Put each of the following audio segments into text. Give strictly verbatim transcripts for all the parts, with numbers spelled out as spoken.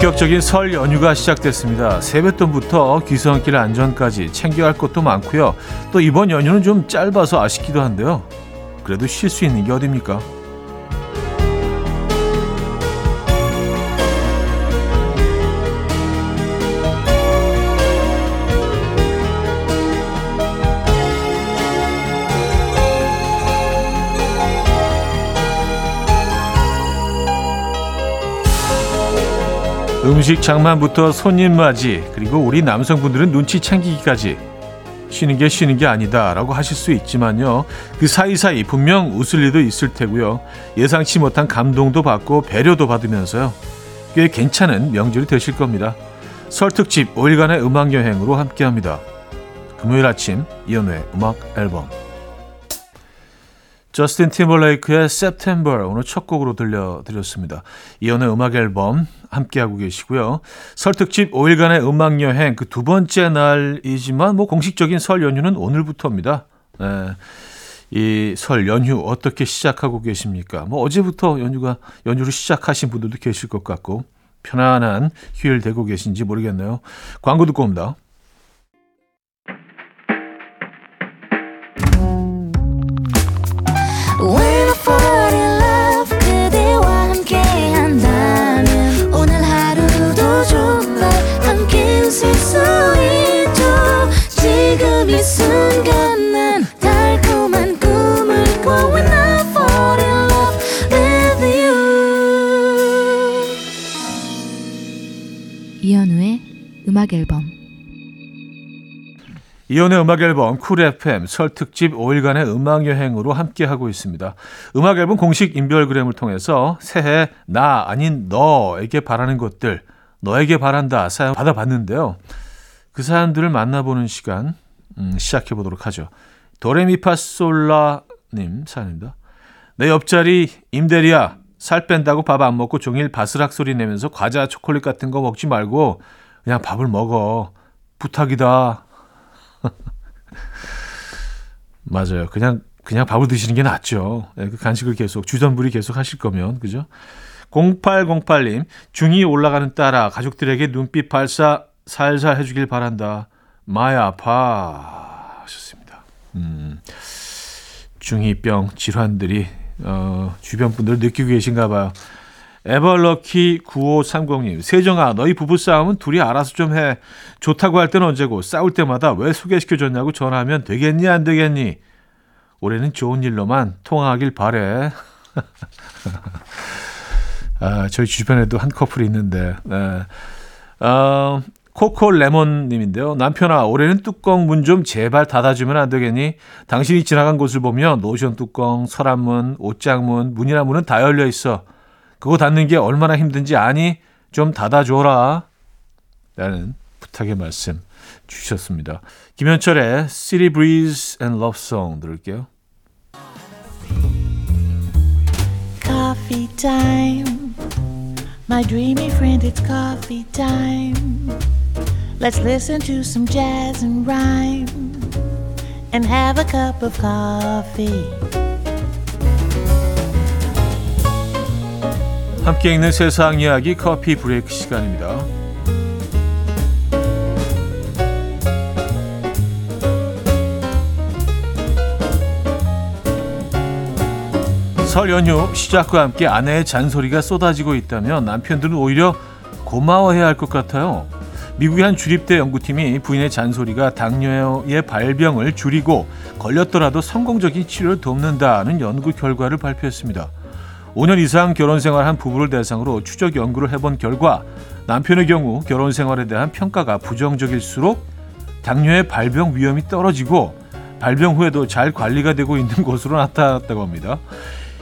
본격적인 설 연휴가 시작됐습니다. 세뱃돈부터 귀성길 안전까지 챙겨야 할 것도 많고요. 또 이번 연휴는 좀 짧아서 아쉽기도 한데요. 그래도 쉴 수 있는 게 어딥니까? 음식 장만부터 손님 맞이, 그리고 우리 남성분들은 눈치 챙기기까지 쉬는 게 쉬는 게 아니다라고 하실 수 있지만요. 그 사이사이 분명 웃을 일도 있을 테고요. 예상치 못한 감동도 받고 배려도 받으면서요. 꽤 괜찮은 명절이 되실 겁니다. 설 특집 오일간의 음악 여행으로 함께합니다. 금요일 아침 이현우의 음악 앨범. 저스틴 팀벌레이크의 September 오늘 첫 곡으로 들려드렸습니다. 이현우의 음악 앨범 함께하고 계시고요. 설 특집 오일간의 음악 여행 그 두 번째 날이지만 뭐 공식적인 설 연휴는 오늘부터입니다. 네, 이 설 연휴 어떻게 시작하고 계십니까? 뭐 어제부터 연휴가 연휴를 시작하신 분들도 계실 것 같고 편안한 휴일 되고 계신지 모르겠네요. 광고 듣고 옵니다. 이현우의 음악 앨범. 이현우의 음악 앨범 쿨 에프엠 설 특집 오일간의 음악 여행으로 함께 하고 있습니다. 음악 앨범 공식 인별그램을 통해서 새해 나 아닌 너에게 바라는 것들, 너에게 바란다 사연 받아봤는데요. 그 사연들을 만나보는 시간 음, 시작해 보도록 하죠. 도레미파솔라님 사연입니다. 내 옆자리 임대리야, 살 뺀다고 밥 안 먹고 종일 바스락 소리 내면서 과자 초콜릿 같은 거 먹지 말고 그냥 밥을 먹어, 부탁이다. 맞아요. 그냥 그냥 밥을 드시는 게 낫죠. 그 간식을 계속 주전부리 계속 하실 거면 그죠? 공팔공팔 님 중이 올라가는 딸아, 가족들에게 눈빛 발사 살살 해주길 바란다. 마이 아파 하셨습니다. 음, 중이병 질환들이 어, 주변 분들 느끼고 계신가 봐요. 에버럭키 구오삼공 님 세정아, 너희 부부싸움은 둘이 알아서 좀 해. 좋다고 할 땐 언제고 싸울 때마다 왜 소개시켜줬냐고 전화하면 되겠니 안 되겠니. 올해는 좋은 일로만 통화하길 바래. 아, 저희 주변에도 한 커플이 있는데 네. 어, 코콜레몬님인데요. 남편아, 올해는 뚜껑 문 좀 제발 닫아주면 안 되겠니? 당신이 지나간 곳을 보면 로션 뚜껑, 서랍문, 옷장문, 문이나 문은 다 열려 있어. 그거 닫는 게 얼마나 힘든지 아니? 좀 닫아줘라. 라는 부탁의 말씀 주셨습니다. 김현철의 City Breeze and Love Song 들을게요. Coffee time. My dreamy friend, it's coffee time. Let's listen to some jazz and rhyme and have a cup of coffee. 함께 읽는 세상 이야기 커피 브레이크 시간입니다. 설 연휴 시작과 함께 아내의 잔소리가 쏟아지고 있다면 남편들은 오히려 고마워해야 할 것 같아요. 미국의 한 주립대 연구팀이 부인의 잔소리가 당뇨의 발병을 줄이고 걸렸더라도 성공적인 치료를 돕는다는 연구 결과를 발표했습니다. 오 년 이상 결혼생활 한 부부를 대상으로 추적 연구를 해본 결과 남편의 경우 결혼생활에 대한 평가가 부정적일수록 당뇨의 발병 위험이 떨어지고 발병 후에도 잘 관리가 되고 있는 것으로 나타났다고 합니다.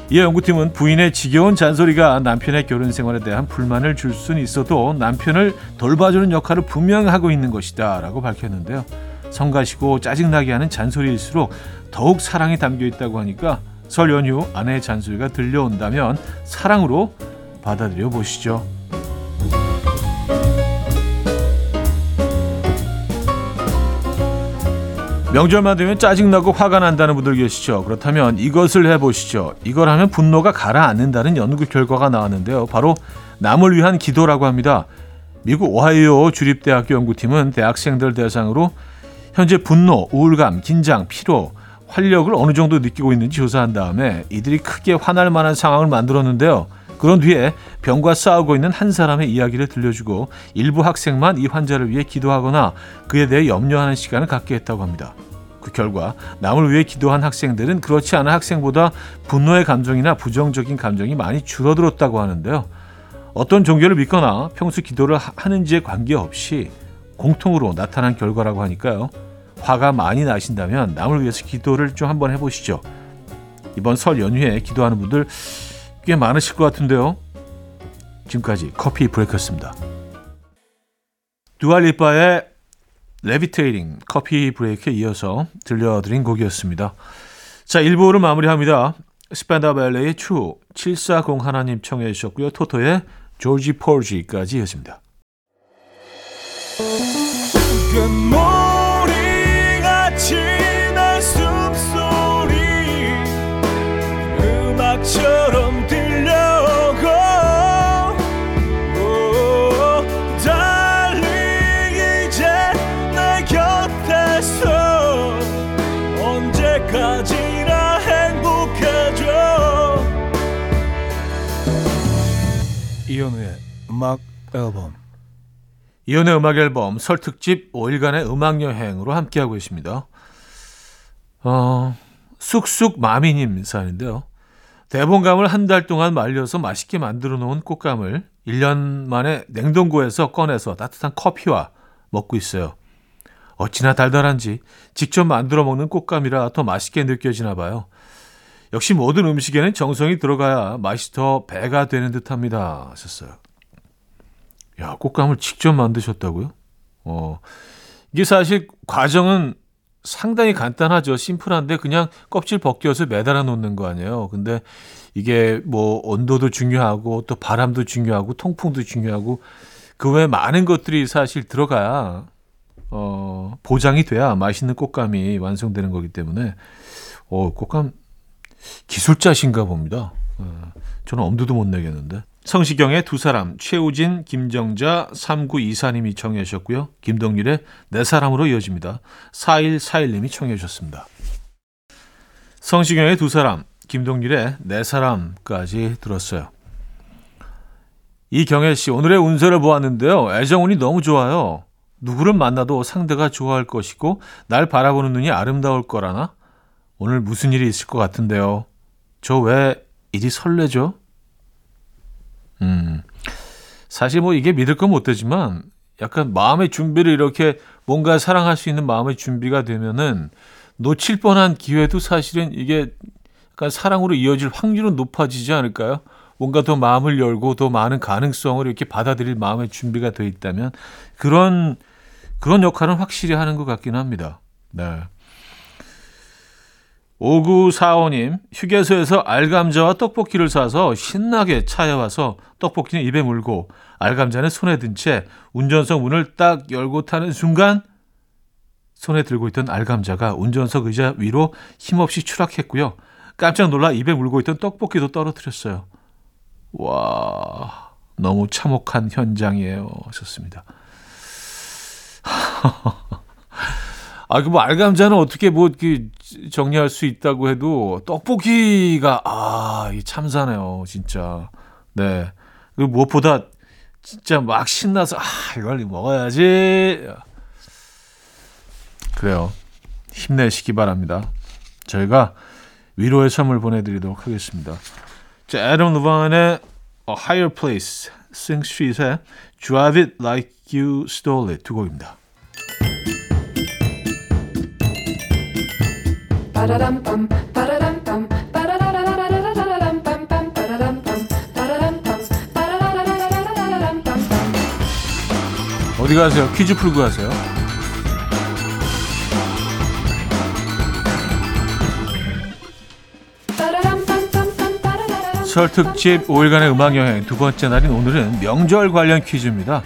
이 연구팀은 부인의 지겨운 잔소리가 남편의 결혼 생활에 대한 불만을 줄 수는 있어도 남편을 돌봐주는 역할을 분명히 하고 있는 것이다 라고 밝혔는데요. 성가시고 짜증나게 하는 잔소리일수록 더욱 사랑이 담겨 있다고 하니까 설 연휴 아내의 잔소리가 들려온다면 사랑으로 받아들여 보시죠. 명절만 되면 짜증나고 화가 난다는 분들 계시죠. 그렇다면 이것을 해보시죠. 이걸 하면 분노가 가라앉는다는 연구 결과가 나왔는데요. 바로 남을 위한 기도라고 합니다. 미국 오하이오 주립대학교 연구팀은 대학생들 대상으로 현재 분노, 우울감, 긴장, 피로, 활력을 어느 정도 느끼고 있는지 조사한 다음에 이들이 크게 화날 만한 상황을 만들었는데요. 그런 뒤에 병과 싸우고 있는 한 사람의 이야기를 들려주고 일부 학생만 이 환자를 위해 기도하거나 그에 대해 염려하는 시간을 갖게 했다고 합니다. 그 결과 남을 위해 기도한 학생들은 그렇지 않은 학생보다 분노의 감정이나 부정적인 감정이 많이 줄어들었다고 하는데요. 어떤 종교를 믿거나 평소 기도를 하는지에 관계없이 공통으로 나타난 결과라고 하니까요. 화가 많이 나신다면 남을 위해서 기도를 좀 한번 해보시죠. 이번 설 연휴에 기도하는 분들 꽤 많으실 것 같은데요. 지금까지 커피 브레이크였습니다. 두알리파의 레비테이팅, 커피 브레이크에 이어서 들려드린 곡이었습니다. 자, 일 부를 마무리합니다. 스펜더 벨레의 추, 칠백사십 하나님 청해 주셨고요. 토토의 조지 포지까지 했습니다. 금오리같이 날 숨소리 음악처럼 들려오고 달리 이제 내 곁에서 언제까지나 행복해져. 이현우의 음악 앨범, 이연의 음악 앨범 설 특집 오일간의 음악 여행으로 함께하고 있습니다. 어, 쑥쑥 마미님 사연인데요. 대봉감을 한 달 동안 말려서 맛있게 만들어 놓은 꽃감을 일 년 만에 냉동고에서 꺼내서 따뜻한 커피와 먹고 있어요. 어찌나 달달한지 직접 만들어 먹는 꽃감이라 더 맛있게 느껴지나 봐요. 역시 모든 음식에는 정성이 들어가야 맛이 더 배가 되는 듯합니다 하셨어요. 야, 꽃감을 직접 만드셨다고요? 어, 이게 사실 과정은 상당히 간단하죠. 심플한데 그냥 껍질 벗겨서 매달아 놓는 거 아니에요. 근데 이게 뭐 온도도 중요하고 또 바람도 중요하고 통풍도 중요하고 그 외에 많은 것들이 사실 들어가야 어, 보장이 돼야 맛있는 꽃감이 완성되는 거기 때문에 어, 꽃감 기술자신가 봅니다. 어, 저는 엄두도 못 내겠는데. 성시경의 두 사람, 최우진, 김정자, 삼구이사님이 청해 주셨고요. 김동률의 내 사람으로 이어집니다. 사일사일님이 청해 주셨습니다. 성시경의 두 사람, 김동률의 내 사람까지 들었어요. 이경혜 씨, 오늘의 운세를 보았는데요. 애정운이 너무 좋아요. 누구를 만나도 상대가 좋아할 것이고 날 바라보는 눈이 아름다울 거라나? 오늘 무슨 일이 있을 것 같은데요. 저 왜 이리 설레죠? 음, 사실 뭐 이게 믿을 건 못 되지만 약간 마음의 준비를 이렇게 뭔가 사랑할 수 있는 마음의 준비가 되면은 놓칠 뻔한 기회도 사실은 이게 약간 사랑으로 이어질 확률은 높아지지 않을까요? 뭔가 더 마음을 열고 더 많은 가능성을 이렇게 받아들일 마음의 준비가 되어 있다면 그런 그런 역할은 확실히 하는 것 같긴 합니다. 네. 오구사오님, 휴게소에서 알감자와 떡볶이를 사서 신나게 차에 와서 떡볶이는 입에 물고 알감자는 손에 든 채 운전석 문을 딱 열고 타는 순간 손에 들고 있던 알감자가 운전석 의자 위로 힘없이 추락했고요. 깜짝 놀라 입에 물고 있던 떡볶이도 떨어뜨렸어요. 와, 너무 참혹한 현장이에요 하셨습니다. 아, 그 뭐 알감자는 어떻게 뭐 그 정리할 수 있다고 해도 떡볶이가 아, 이 참사네요, 진짜. 네. 그리고 무엇보다 진짜 막 신나서 아, 이걸 먹어야지. 그래요. 힘내시기 바랍니다. 저희가 위로의 선물 보내드리도록 하겠습니다. 자, 애덤 루반의 A Higher Place, Sing Street의 Drive It Like You Stole It 두 곡입니다. 어디 가세요? 퀴즈 풀고 가세요. 설 특집 오일간의 음악여행 두 번째 날인 오늘은 명절 관련 퀴즈입니다.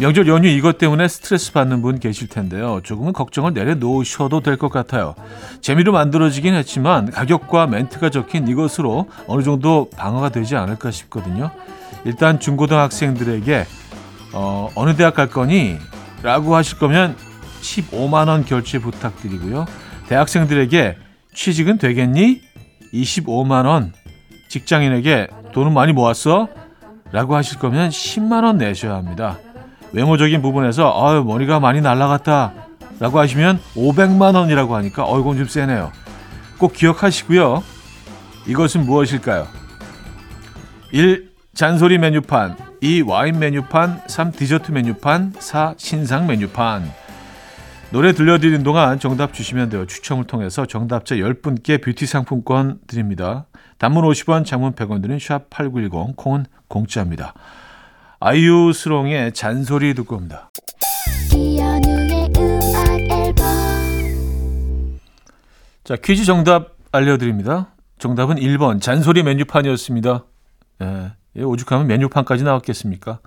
명절 연휴 이것 때문에 스트레스 받는 분 계실 텐데요. 조금은 걱정을 내려놓으셔도 될 것 같아요. 재미로 만들어지긴 했지만 가격과 멘트가 적힌 이것으로 어느 정도 방어가 되지 않을까 싶거든요. 일단 중고등학생들에게 어, 어느 대학 갈 거니? 라고 하실 거면 십오만 원 결제 부탁드리고요. 대학생들에게 취직은 되겠니? 이십오만 원. 직장인에게 돈은 많이 모았어? 라고 하실 거면 십만 원 내셔야 합니다. 외모적인 부분에서 아유, 머리가 많이 날라갔다 라고 하시면 오백만 원이라고 하니까 어, 이건 좀 세네요. 꼭 기억하시고요. 이것은 무엇일까요? 일. 잔소리 메뉴판, 이. 와인 메뉴판, 삼. 디저트 메뉴판, 사. 신상 메뉴판. 노래 들려드리는 동안 정답 주시면 돼요. 추첨을 통해서 정답자 열 분께 뷰티 상품권 드립니다. 단문 오십 원, 장문 백 원 드린 샵 팔구일공, 콩은 공짜입니다. 아이유 수롱의 잔소리 듣고 옵니다. 자, 퀴즈 정답 알려드립니다. 정답은 일 번 잔소리 메뉴판이었습니다. 예, 오죽하면 메뉴판까지 나왔겠습니까?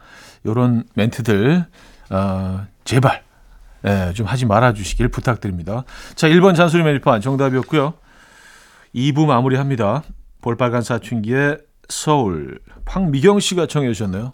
이런 멘트들 어, 제발 예, 좀 하지 말아주시길 부탁드립니다. 자, 일 번 잔소리 메뉴판 정답이었고요. 이 부 마무리합니다. 볼빨간 사춘기의 서울, 박미경 씨가 청해 주셨네요.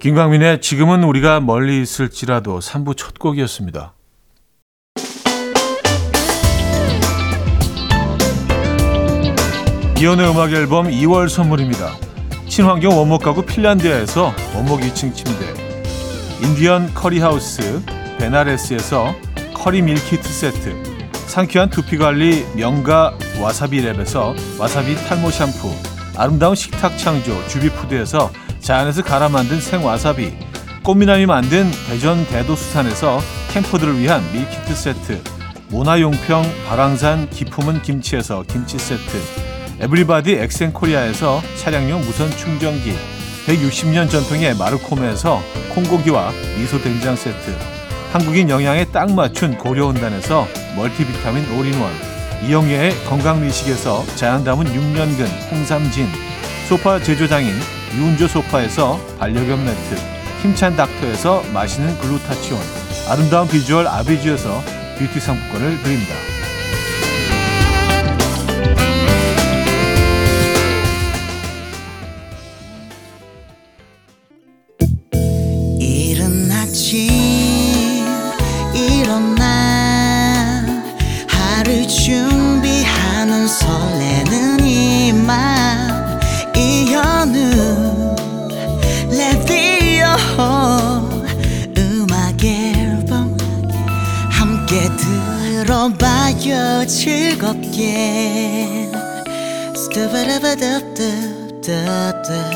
김광민의 지금은 우리가 멀리 있을지라도 삼 부 첫 곡이었습니다. 이연의 음악 앨범 이월 선물입니다. 친환경 원목 가구 핀란드에서 원목 이 층 침대, 인디언 커리하우스 베나레스에서 커리 밀키트 세트, 상쾌한 두피관리 명가 와사비랩에서 와사비 탈모 샴푸, 아름다운 식탁 창조 주비푸드에서 자연에서 갈아 만든 생와사비, 꽃미남이 만든 대전 대도수산에서 캠퍼들을 위한 밀키트 세트, 모나용평 발왕산 기품은 김치에서 김치 세트, 에브리바디 엑센코리아에서 차량용 무선 충전기, 백육십 년 전통의 마르코메에서 콩고기와 미소된장 세트, 한국인 영양에 딱 맞춘 고려온단에서 멀티비타민 올인원, 이영애의 건강미식에서 자연 담은 육 년근 홍삼진, 소파 제조장인 유운조 소파에서 반려견 매트, 힘찬 닥터에서 마시는 글루타치온, 아름다운 비주얼 아비주에서 뷰티 상품권을 드립니다. 이른 아침 일어나 하루 준비하는 설레는 이만 이현우 레디오 음악 앨범 함께 들어봐요 즐겁게 스타바라바다다다다다다.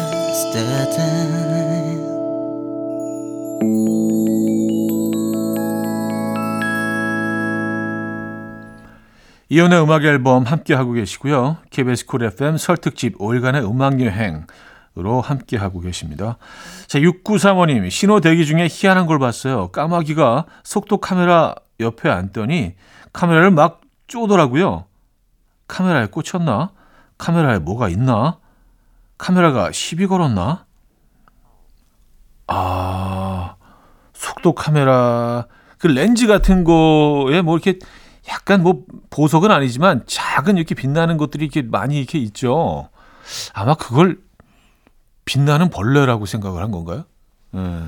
이혼의 음악 앨범 함께하고 계시고요. 케이비에스 쿨 에프엠 설 특집 오일간의 음악여행으로 함께하고 계십니다. 자, 육구삼오 님, 신호 대기 중에 희한한 걸 봤어요. 까마귀가 속도 카메라 옆에 앉더니 카메라를 막 쪼더라고요. 카메라에 꽂혔나? 카메라에 뭐가 있나? 카메라가 시비 걸었나? 아, 속도 카메라, 그 렌즈 같은 거에 뭐 이렇게 약간 뭐 보석은 아니지만 작은 이렇게 빛나는 것들이 이렇게 많이 이렇게 있죠. 아마 그걸 빛나는 벌레라고 생각을 한 건가요? 네.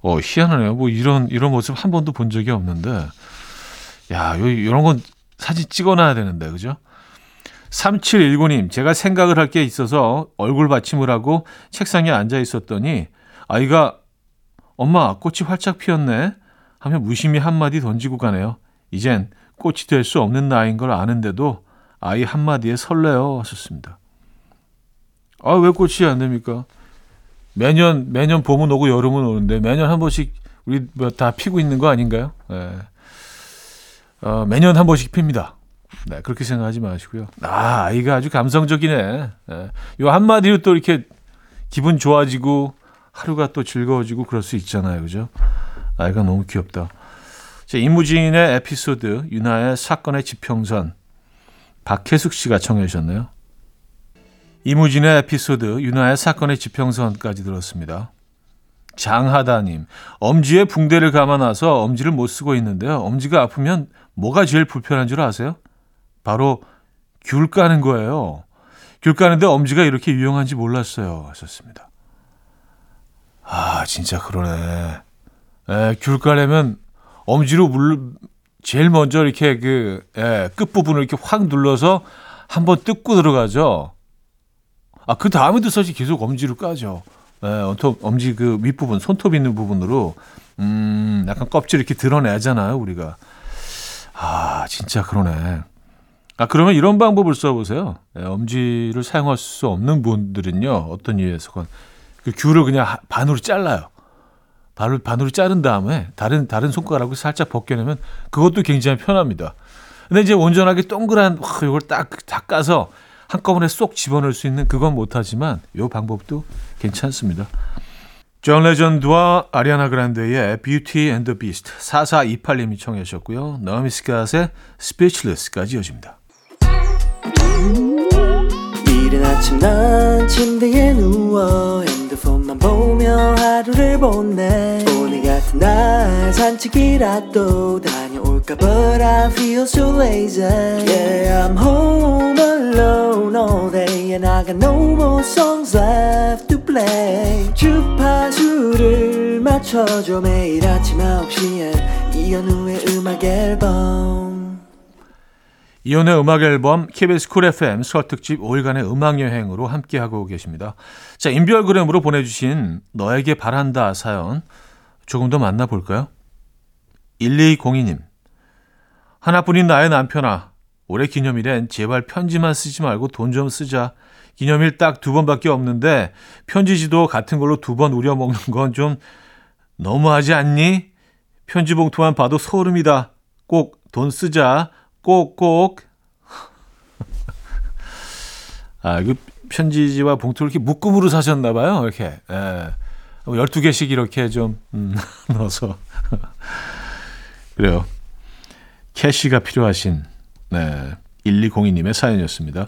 어, 희한하네요. 뭐 이런 이런 모습 한 번도 본 적이 없는데, 야, 요, 이런 건 사진 찍어놔야 되는데, 그죠? 삼칠일구 님, 제가 생각을 할 게 있어서 얼굴 받침을 하고 책상에 앉아 있었더니 아이가 엄마 꽃이 활짝 피었네 하며 무심히 한마디 던지고 가네요. 이젠 꽃이 될 수 없는 나이인 걸 아는데도 아이 한마디에 설레어 하셨습니다. 아, 왜 꽃이 안 됩니까? 매년 매년 봄은 오고 여름은 오는데 매년 한 번씩 우리 다 피고 있는 거 아닌가요? 네. 어, 매년 한 번씩 핍니다. 네, 그렇게 생각하지 마시고요. 아, 아이가 아주 감성적이네. 네. 요 한마디로 또 이렇게 기분 좋아지고 하루가 또 즐거워지고 그럴 수 있잖아요. 그죠? 아이가 너무 귀엽다. 자, 임무진의 에피소드, 유나의 사건의 지평선, 박혜숙 씨가 청해 주셨네요. 임무진의 에피소드, 유나의 사건의 지평선까지 들었습니다. 장하다님, 엄지에 붕대를 감아놔서 엄지를 못 쓰고 있는데요. 엄지가 아프면 뭐가 제일 불편한 줄 아세요? 바로 귤 까는 거예요. 귤 까는데 엄지가 이렇게 유용한지 몰랐어요. 하셨습니다. 아, 진짜 그러네. 에, 귤 까려면 엄지로 물, 제일 먼저 이렇게 그, 예, 끝부분을 이렇게 확 눌러서 한번 뜯고 들어가죠. 아, 그 다음에도 사실 계속 엄지로 까죠. 예, 엄지 그 윗부분, 손톱 있는 부분으로, 음, 약간 껍질 이렇게 드러내잖아요, 우리가. 아, 진짜 그러네. 아, 그러면 이런 방법을 써보세요. 예, 엄지를 사용할 수 없는 분들은요, 어떤 이유에서건 그 귤을 그냥 반으로 잘라요. 반으로, 반으로 자른 다음에 다른, 다른 손가락으로 살짝 벗겨내면 그것도 굉장히 편합니다. 근데 이제 온전하게 동그란, 와, 이걸 딱, 다 까서 한꺼번에 쏙 집어넣을 수 있는 그건 못하지만 이 방법도 괜찮습니다. 존 레전드와 아리아나 그란데의 뷰티 앤 더 비스트, 사사이팔님이 청해 주셨고요. 너미 스캇의 스피치리스까지 이어집니다. 이른 아침 난 침대에 누워 핸드폰만 보며 하루를 보내. 오늘 같은 날 산책이라도 다녀올까 but I feel so lazy. Yeah, I'm home alone all day and I got no more songs left to play. 주파수를 맞춰줘. 매일 아침 아홉 시에 이현우의 음악 앨범. 이혼의 음악 앨범 케이비에스 쿨 에프엠 설 특집 오일간의 음악 여행으로 함께하고 계십니다. 자, 인별그램으로 보내주신 너에게 바란다 사연 조금 더 만나볼까요? 일이공이님, 하나뿐인 나의 남편아, 올해 기념일엔 제발 편지만 쓰지 말고 돈 좀 쓰자. 기념일 딱 두 번밖에 없는데 편지지도 같은 걸로 두 번 우려먹는 건 좀 너무하지 않니? 편지 봉투만 봐도 소름이다. 꼭 돈 쓰자. 꼭꼭. 아, 이거 편지지와 봉투를 이렇게 묶음으로 사셨나 봐요. 이렇게. 예. 열두 개씩 이렇게 좀 음, 넣어서. 그래요. 캐시가 필요하신, 네, 일이공이님의 사연이었습니다.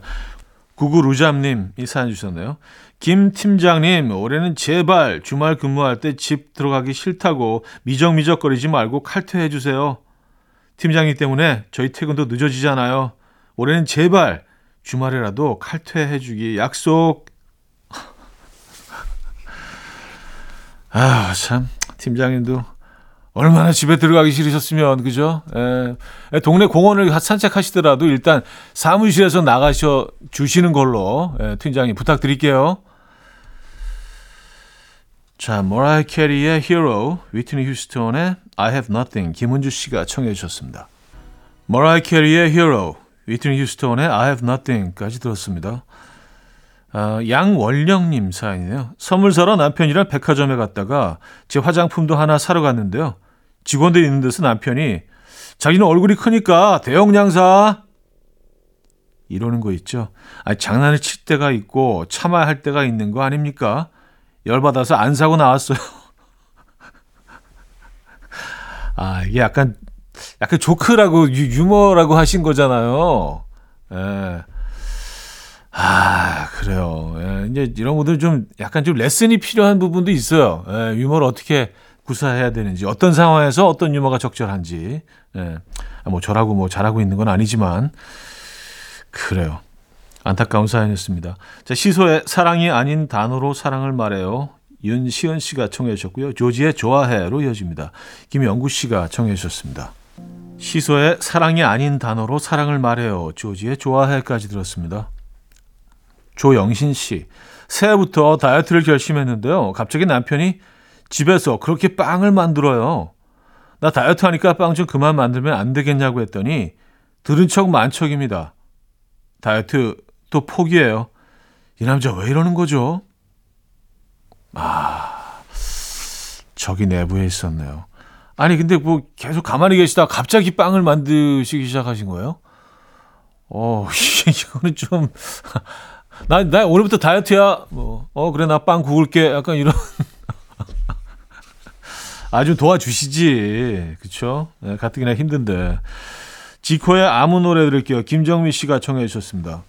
구구루잠님, 이 사연 주셨네요. 김 팀장님, 올해는 제발 주말 근무할 때 집 들어가기 싫다고 미적미적거리지 말고 칼퇴해 주세요. 팀장님 때문에 저희 퇴근도 늦어지잖아요. 올해는 제발 주말에라도 칼퇴해주기 약속. 아, 참, 팀장님도 얼마나 집에 들어가기 싫으셨으면, 그죠? 에, 동네 공원을 산책하시더라도 일단 사무실에서 나가셔 주시는 걸로, 에, 팀장님 부탁드릴게요. 자, 모라이어 캐리의 히어로, 위트니 휴스턴의 I have nothing, 김은주 씨가 청해 주셨습니다. 모라이어 캐리의 히어로, 위트니 휴스턴의 I have nothing까지 들었습니다. 아, 양원령님 사연이네요. 선물 사러 남편이랑 백화점에 갔다가 제 화장품도 하나 사러 갔는데요. 직원들이 있는 데서 남편이 자기는 얼굴이 크니까 대용량 사! 이러는 거 있죠. 아니, 장난을 칠 때가 있고 참아야 할 때가 있는 거 아닙니까? 열받아서 안 사고 나왔어요. 아, 이게 약간, 약간 조크라고, 유, 유머라고 하신 거잖아요. 예. 아, 그래요. 예, 이제 이런 것들 좀 약간 좀 레슨이 필요한 부분도 있어요. 예, 유머를 어떻게 구사해야 되는지, 어떤 상황에서 어떤 유머가 적절한지. 예. 뭐, 저라고 뭐 잘하고 있는 건 아니지만. 그래요. 안타까운 사연이었습니다. 자, 시소의 사랑이 아닌 단어로 사랑을 말해요. 윤시은 씨가 청해 주셨고요. 조지의 좋아해로 이어집니다. 김영구 씨가 청해 주셨습니다. 시소의 사랑이 아닌 단어로 사랑을 말해요. 조지의 좋아해까지 들었습니다. 조영신 씨, 새해부터 다이어트를 결심했는데요. 갑자기 남편이 집에서 그렇게 빵을 만들어요. 나 다이어트 하니까 빵 좀 그만 만들면 안 되겠냐고 했더니 들은 척 만척입니다. 다이어트 또 포기해요. 이 남자 왜 이러는 거죠? 아, 적이 내부에 있었네요. 아니, 근데 뭐 계속 가만히 계시다가 갑자기 빵을 만드시기 시작하신 거예요? 어, 이거는 좀, 나, 나 오늘부터 다이어트야. 뭐, 어, 그래, 나 빵 구울게. 약간 이런. 아주 도와주시지. 그렇죠? 네, 가뜩이나 힘든데. 지코의 아무 노래 들을게요. 김정민 씨가 청해 주셨습니다.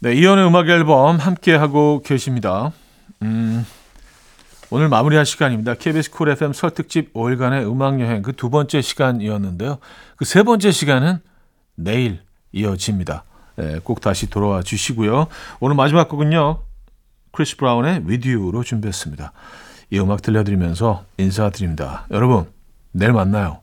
네, 이현의 음악 앨범 함께하고 계십니다. 음, 오늘 마무리할 시간입니다. 케이비에스 쿨 에프엠 설 특집 오일간의 음악여행 그 두 번째 시간이었는데요. 그 세 번째 시간은 내일 이어집니다. 네, 꼭 다시 돌아와 주시고요. 오늘 마지막 곡은요. 크리스 브라운의 With You로 준비했습니다. 이 음악 들려드리면서 인사드립니다. 여러분, 내일 만나요.